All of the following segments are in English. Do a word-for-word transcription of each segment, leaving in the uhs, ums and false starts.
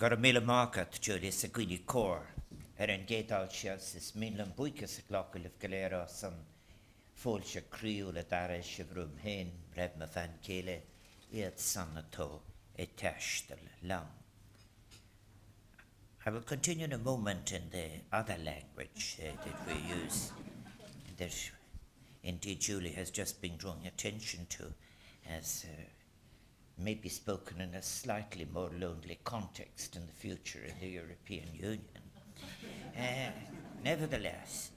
Gura mila market Julie Seguini Core, er an gatal shells is minlan buikas a glockal of galera some folsha creole a darish of room hen, rev ma fan kele, eat sanato, a tashtel lam. I will continue in a moment in the other language uh, that we use, that indeed Julie has just been drawing attention to, as uh, may be spoken in a slightly more lonely context in the future in the European Union. Uh, nevertheless,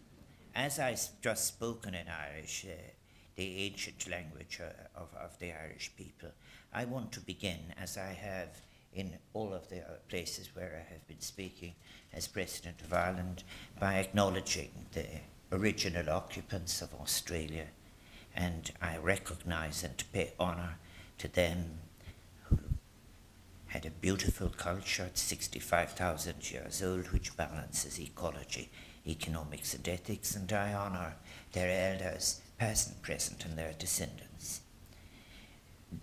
as I've just spoken in Irish, uh, the ancient language uh, of, of the Irish people, I want to begin, as I have in all of the other places where I have been speaking as President of Ireland, by acknowledging the original occupants of Australia, and I recognise and pay honour to them who had a beautiful culture at sixty-five thousand years old, which balances ecology, economics and ethics, and I honour their elders, past and present, and their descendants.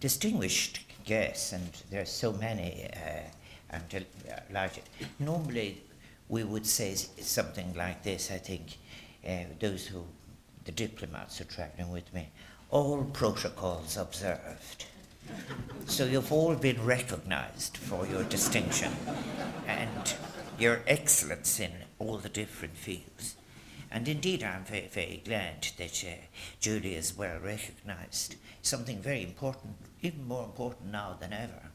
Distinguished guests, and there are so many, uh, I'm delighted. Normally we would say something like this, I think, uh, those who, the diplomats are travelling with me, all protocols observed. So you've all been recognised for your distinction and your excellence in all the different fields. And indeed, I'm very, very glad that uh, Julie is well recognised. Something very important, even more important now than ever.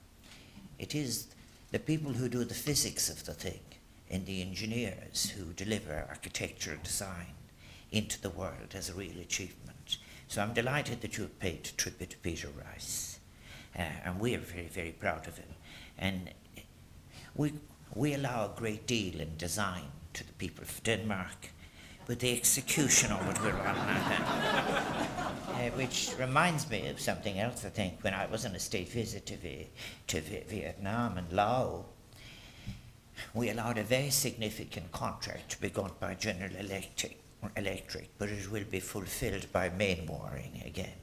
It is the people who do the physics of the thing and the engineers who deliver architecture and design into the world as a real achievement. So I'm delighted that you have paid tribute to Peter Rice. Uh, and we are very, very proud of him. And we, we allow a great deal in design to the people of Denmark, but the execution of it will run out. Uh, which reminds me of something else, I think, when I was on a state visit to, v to v Vietnam and Laos, we allowed a very significant contract to be got by General Electric, Electric, but it will be fulfilled by Main Waring again,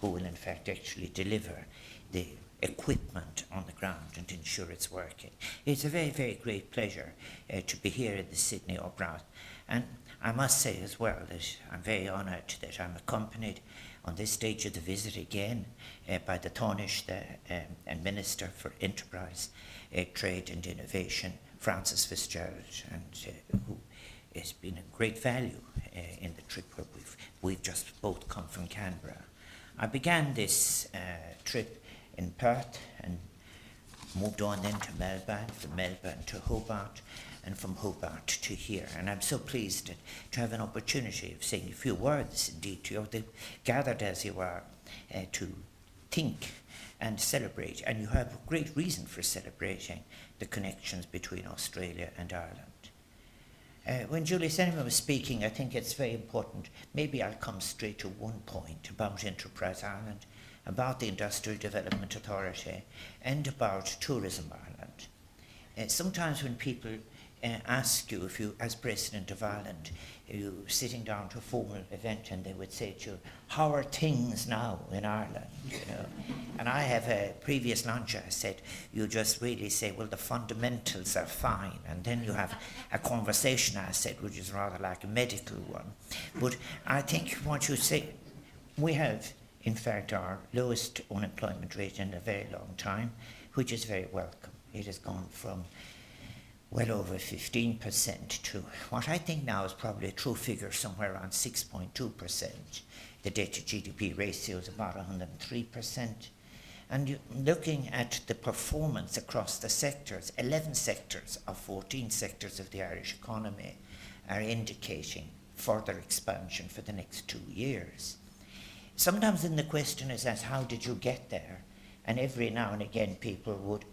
who will in fact actually deliver the equipment on the ground and ensure it's working. It's a very, very great pleasure uh, to be here at the Sydney Opera House. And I must say as well that I'm very honoured that I'm accompanied on this stage of the visit again uh, by the Taoiseach, the um, and Minister for Enterprise, uh, Trade and Innovation, Francis Fitzgerald, and uh, who has been of great value uh, in the trip where we've, we've just both come from Canberra. I began this uh, trip in Perth and moved on then to Melbourne, from Melbourne to Hobart, and from Hobart to here. And I'm so pleased to, to have an opportunity of saying a few words, indeed, to you, they gathered as you are, uh, to think and celebrate. And you have a great reason for celebrating the connections between Australia and Ireland. Uh, when Julie Senema was speaking, I think it's very important. Maybe I'll come straight to one point about Enterprise Ireland, about the Industrial Development Authority, and about Tourism Ireland. Uh, sometimes when people Uh, ask you if you, as President of Ireland, you sitting down to a formal event, and they would say to you, "How are things now in Ireland?" You know, and I have a previous lunch. I said, "You just really say, well, the fundamentals are fine," and then you have a conversation. I said, which is rather like a medical one, but I think what you say, we have, in fact, our lowest unemployment rate in a very long time, which is very welcome. It has gone from well over fifteen percent to what I think now is probably a true figure somewhere around six point two percent. The debt to G D P ratio is about one hundred three percent. And you, looking at the performance across the sectors, eleven sectors of fourteen sectors of the Irish economy are indicating further expansion for the next two years. Sometimes then the question is asked, how did you get there? And every now and again people would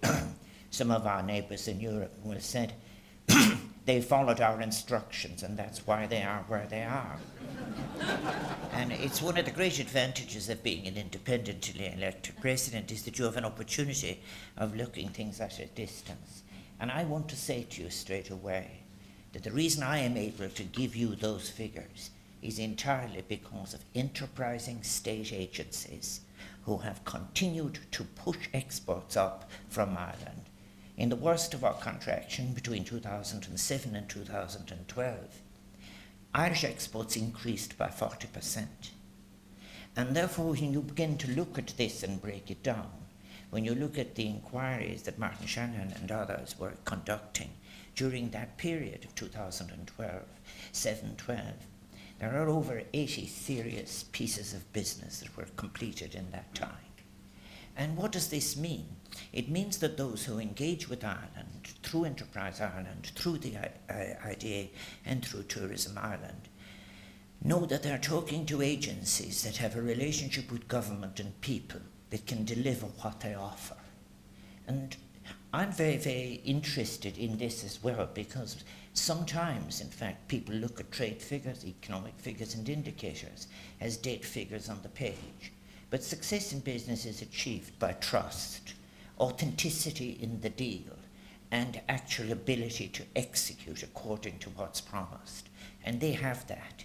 some of our neighbours in Europe will said they followed our instructions, and that's why they are where they are. And it's one of the great advantages of being an independently elected president is that you have an opportunity of looking things at a distance. And I want to say to you straight away that the reason I am able to give you those figures is entirely because of enterprising state agencies who have continued to push exports up from Ireland. in the worst of our contraction between two thousand seven and two thousand twelve, Irish exports increased by forty percent. And therefore, when you begin to look at this and break it down, when you look at the inquiries that Martin Shanahan and others were conducting during that period of two thousand twelve, seven twelve, there are over eighty serious pieces of business that were completed in that time. And what does this mean? It means that those who engage with Ireland through Enterprise Ireland, through the I D A and through Tourism Ireland, know that they're talking to agencies that have a relationship with government and people that can deliver what they offer. And I'm very, very interested in this as well, because sometimes, in fact, people look at trade figures, economic figures and indicators as date figures on the page. But success in business is achieved by trust, authenticity in the deal, and actual ability to execute according to what's promised. And they have that.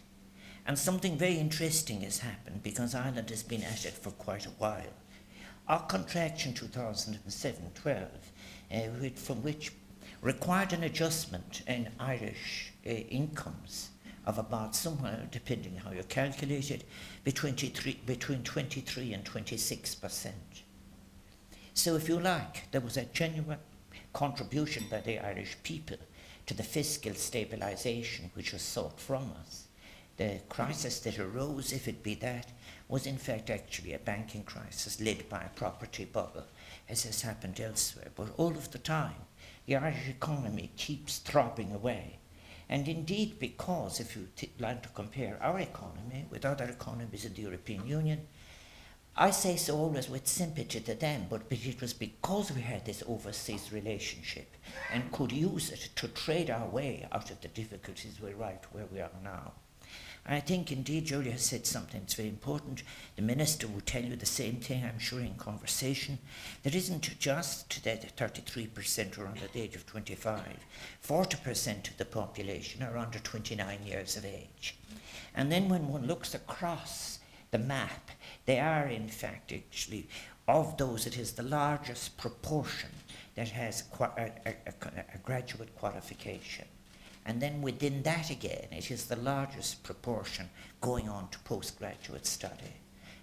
And something very interesting has happened, because Ireland has been at it for quite a while. Our contraction two thousand seven to twelve, uh, from which required an adjustment in Irish uh, incomes of about somewhere, depending how you calculate it, between twenty-three and twenty-six percent. So if you like, there was a genuine contribution by the Irish people to the fiscal stabilisation which was sought from us. The crisis that arose, if it be that, was in fact actually a banking crisis led by a property bubble, as has happened elsewhere. But all of the time, the Irish economy keeps throbbing away. And indeed, because if you like to compare our economy with other economies in the European Union, I say so always with sympathy to them, but it was because we had this overseas relationship and could use it to trade our way out of the difficulties we're right where we are now. I think, indeed, Julie has said something that's very important. The Minister will tell you the same thing, I'm sure, in conversation. There isn't just that thirty-three percent are under the age of twenty-five. forty percent of the population are under twenty-nine years of age. And then when one looks across the map, they are, in fact, actually, of those, it is the largest proportion that has a, a, a, a graduate qualification. And then within that again, it is the largest proportion going on to postgraduate study.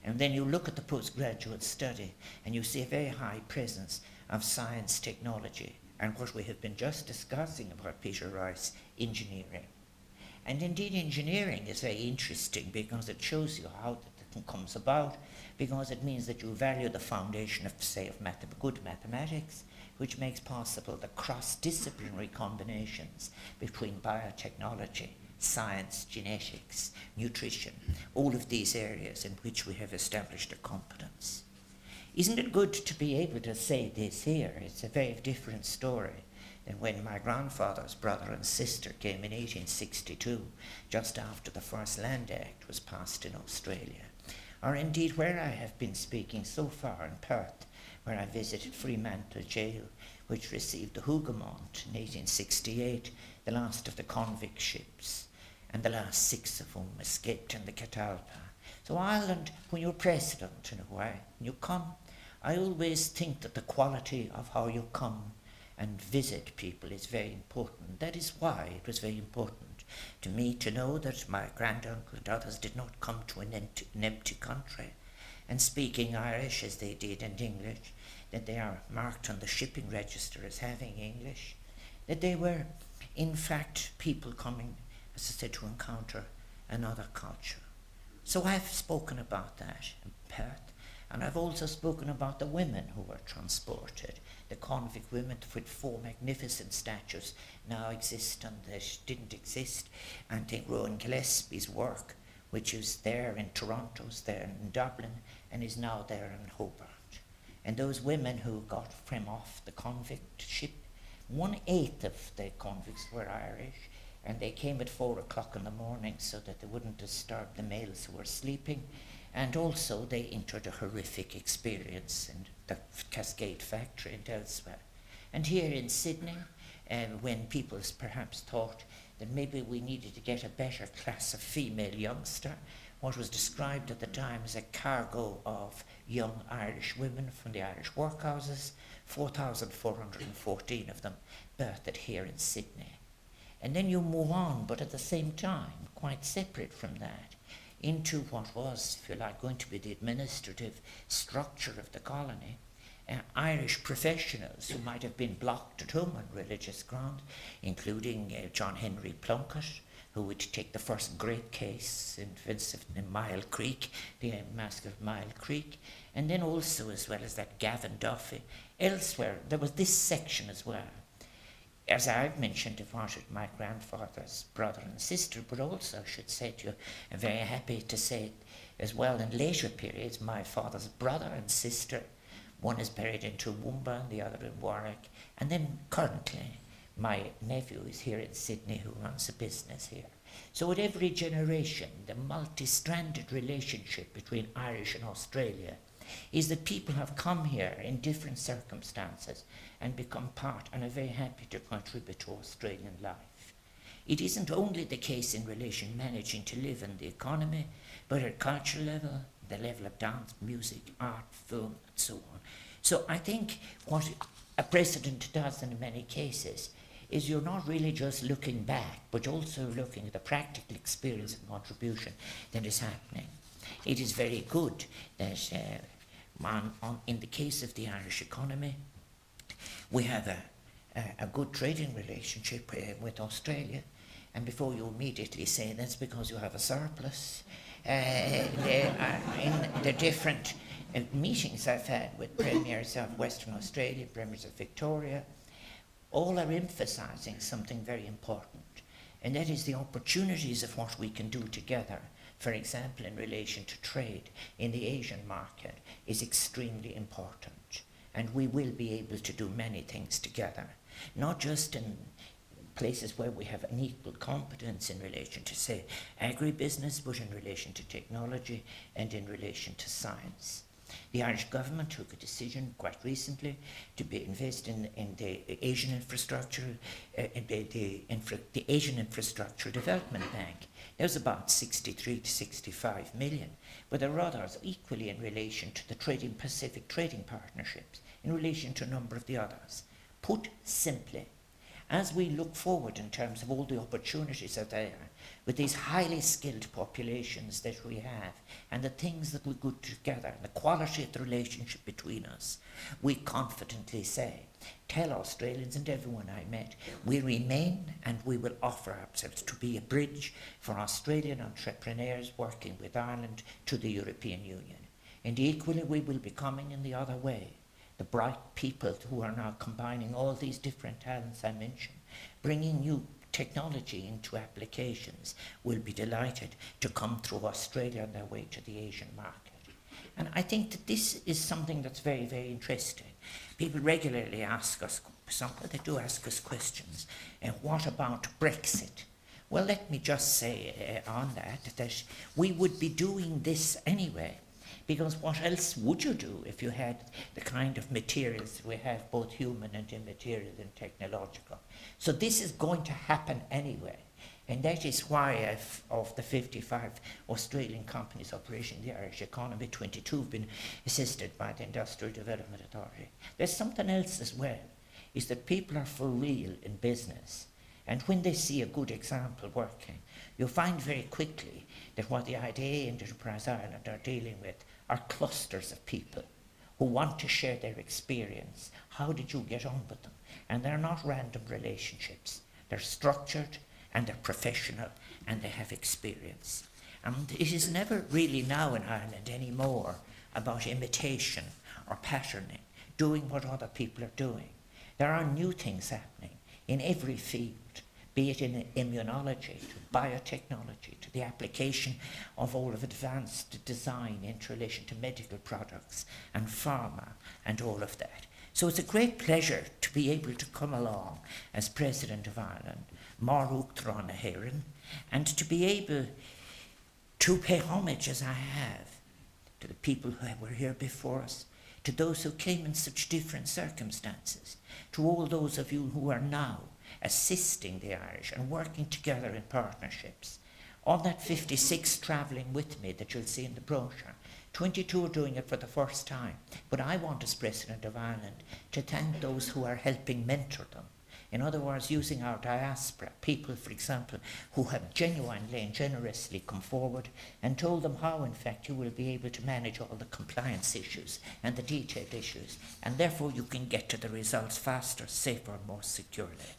And then you look at the postgraduate study and you see a very high presence of science, technology, and what we have been just discussing about Peter Rice, engineering. And indeed, engineering is very interesting because it shows you how that comes about, because it means that you value the foundation of, say, of math good mathematics, which makes possible the cross-disciplinary combinations between biotechnology, science, genetics, nutrition, all of these areas in which we have established a competence. Isn't it good to be able to say this here? It's a very different story than when my grandfather's brother and sister came in eighteen sixty-two, just after the first Land Act was passed in Australia. Or indeed where I have been speaking so far in Perth, where I visited Fremantle Jail, which received the Hougoumont in eighteen sixty-eight, the last of the convict ships, and the last six of whom escaped in the Catalpa. So Ireland, when you're president in a way, when you come, I always think that the quality of how you come and visit people is very important. That is why it was very important to me to know that my granduncle and others did not come to an empty, an empty country, and speaking Irish as they did and English, that they are marked on the shipping register as having English, that they were in fact people coming, as I said, to encounter another culture. So I've spoken about that in Perth, and I've also spoken about the women who were transported, the convict women with four magnificent statues now exist and they didn't exist, and I think Rowan Gillespie's work, which is there in Toronto, is there in Dublin, and is now there in Hobart. And those women who got from off the convict ship, one-eighth of the convicts were Irish, and they came at four o'clock in the morning so that they wouldn't disturb the males who were sleeping, and also they entered a horrific experience in the Cascade Factory and elsewhere. And here in Sydney, uh, when people perhaps thought that maybe we needed to get a better class of female youngster, what was described at the time as a cargo of young Irish women from the Irish workhouses, four thousand four hundred fourteen of them birthed here in Sydney. And then you move on, but at the same time, quite separate from that, into what was, if you like, going to be the administrative structure of the colony, uh, Irish professionals who might have been blocked at home on religious grounds, including uh, John Henry Plunkett, who would take the first great case in, in Mile Creek, the massacre of Mile Creek, and then also, as well as that, Gavin Duffy. Elsewhere, there was this section as well. As I've mentioned, departed my grandfather's brother and sister, but also, I should say to you, I'm very happy to say as well, in later periods, my father's brother and sister, one is buried in Toowoomba, the other in Warwick, and then currently, my nephew is here in Sydney who runs a business here. So at every generation, the multi-stranded relationship between Irish and Australia is that people have come here in different circumstances and become part and are very happy to contribute to Australian life. It isn't only the case in relation managing to live in the economy, but at cultural level, the level of dance, music, art, film, and so on. So I think what a precedent does in many cases is you're not really just looking back, but also looking at the practical experience and contribution that is happening. It is very good that uh, Man, on, in the case of the Irish economy, we have a, a, a good trading relationship uh, with Australia, and before you immediately say that's because you have a surplus, uh, in the different uh, meetings I've had with premiers of Western Australia, premiers of Victoria, all are emphasising something very important, and that is the opportunities of what we can do together. For example, in relation to trade in the Asian market is extremely important, and we will be able to do many things together, not just in places where we have an equal competence in relation to, say, agribusiness, but in relation to technology and in relation to science. The Irish government took a decision quite recently to be invest in, in the Asian Infrastructure, uh, in the, the, infra, the Asian Infrastructure Development Bank. It was about sixty-three to sixty-five million, but there are others equally in relation to the trading Pacific Trading Partnerships, in relation to a number of the others. Put simply, as we look forward in terms of all the opportunities that are there, with these highly skilled populations that we have, and the things that we do together, and the quality of the relationship between us, we confidently say, tell Australians and everyone I met, we remain and we will offer ourselves to be a bridge for Australian entrepreneurs working with Ireland to the European Union. And equally, we will be coming in the other way. The bright people who are now combining all these different talents I mentioned, bringing new technology into applications, will be delighted to come through Australia on their way to the Asian market. And I think that this is something that's very, very interesting. People regularly ask us, some, they do ask us questions, and what about Brexit? Well, let me just say uh, on that, that we would be doing this anyway. Because what else would you do if you had the kind of materials that we have, both human and immaterial and technological? So this is going to happen anyway. And that is why I've, of the fifty-five Australian companies operating the Irish economy, twenty-two have been assisted by the Industrial Development Authority. There's something else as well, is that people are for real in business. And when they see a good example working, you'll find very quickly that what the I D A and Enterprise Ireland are dealing with are clusters of people who want to share their experience. How did you get on with them? And they're not random relationships. They're structured and they're professional and they have experience. And it is never really now in Ireland anymore about imitation or patterning, doing what other people are doing. There are new things happening in every field, be it in immunology, to biotechnology, to the application of all of advanced design in relation to medical products and pharma and all of that. So it's a great pleasure to be able to come along as President of Ireland, Martin Shanahan, and to be able to pay homage as I have to the people who were here before us, to those who came in such different circumstances, to all those of you who are now assisting the Irish and working together in partnerships. Of that fifty-six travelling with me that you'll see in the brochure, twenty-two are doing it for the first time. But I want, as President of Ireland, to thank those who are helping mentor them. In other words, using our diaspora, people, for example, who have genuinely and generously come forward and told them how, in fact, you will be able to manage all the compliance issues and the detailed issues, and therefore you can get to the results faster, safer, and more securely.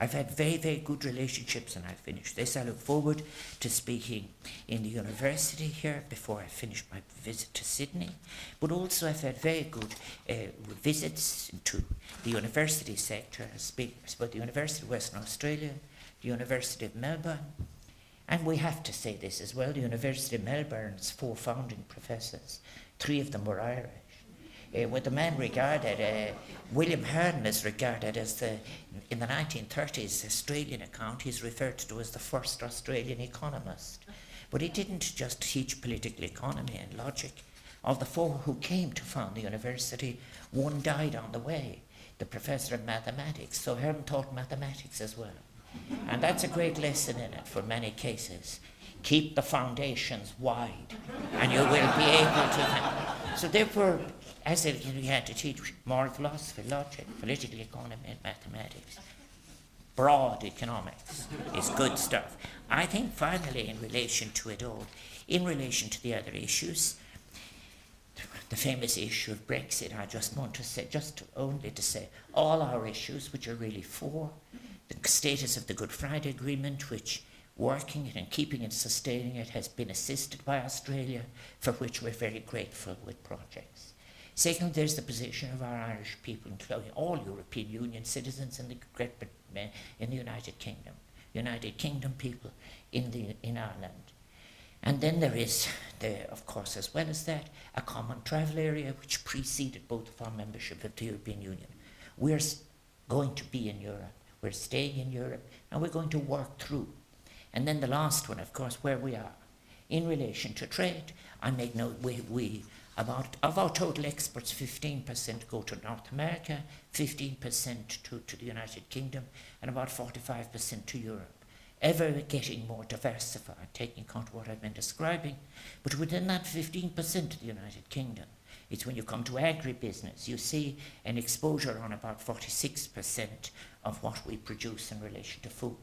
I've had very, very good relationships, and I'll finish this. I look forward to speaking in the university here before I finish my visit to Sydney. But also I've had very good uh, visits to the university sector, speakers, but the University of Western Australia, the University of Melbourne, and we have to say this as well, the University of Melbourne's four founding professors, three of them were Irish. Uh, with a man regarded, uh, William Hearn is regarded as the, in the nineteen thirties Australian account, he's referred to as the first Australian economist. But he didn't just teach political economy and logic. Of the four who came to found the university, one died on the way, the professor of mathematics. So Hearn taught mathematics as well. And that's a great lesson in it for many cases. Keep the foundations wide, and you will be able to... So therefore, as if you had to teach moral philosophy, logic, political economy, and mathematics. Broad economics is good stuff. I think finally, in relation to it all, in relation to the other issues, the famous issue of Brexit, I just want to say, just to, only to say, all our issues, which are really four, the status of the Good Friday Agreement, which working it and keeping it, sustaining it, has been assisted by Australia, for which we're very grateful with projects. Second, there's the position of our Irish people, including all European Union citizens in the, Great Britain, in the United Kingdom, United Kingdom people in, the, in Ireland. And then there is, the, of course, as well as that, a common travel area which preceded both of our membership of the European Union. We're going to be in Europe, we're staying in Europe, and we're going to work through. And then the last one, of course, where we are. In relation to trade, I make no... we, we About, of our total exports, fifteen percent go to North America, fifteen percent to, to the United Kingdom, and about forty-five percent to Europe. Ever getting more diversified, taking account what I've been describing, but within that fifteen percent to the United Kingdom. It's when you come to agribusiness, you see an exposure on about forty-six percent of what we produce in relation to food.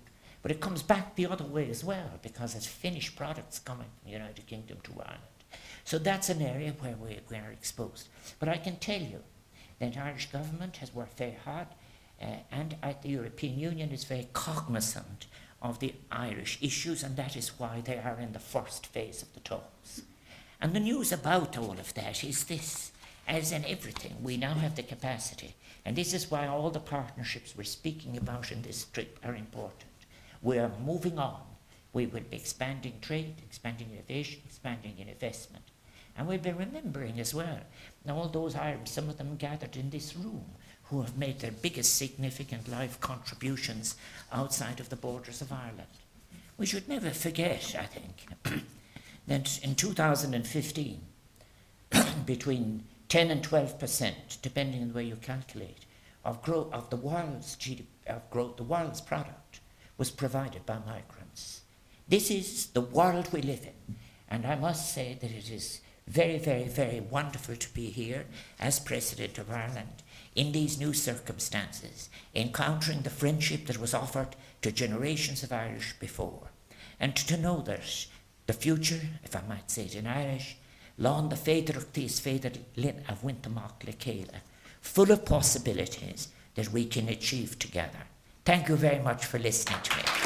But it comes back the other way as well, because it's finished products coming from the United Kingdom to Ireland. So that's an area where we, we are exposed. But I can tell you that the Irish government has worked very hard, uh, and at the European Union is very cognizant of the Irish issues, and that is why they are in the first phase of the talks. And the news about all of that is this. As in everything, we now have the capacity, and this is why all the partnerships we're speaking about in this trip are important. We are moving on. We will be expanding trade, expanding innovation, expanding investment. And we've been remembering as well, now all those Irish, some of them gathered in this room, who have made their biggest significant life contributions outside of the borders of Ireland. We should never forget, I think, that in two thousand fifteen, between ten and twelve percent, depending on the way you calculate, of, grow of, the, world's G D P, of growth, the world's product was provided by migrants. This is the world we live in, and I must say that it is very, very, very wonderful to be here as President of Ireland in these new circumstances, encountering the friendship that was offered to generations of Irish before. And to know that the future, if I might say it in Irish, lán the féideach thís féidir linn a bhaint amach le chéile, full of possibilities that we can achieve together. Thank you very much for listening to me.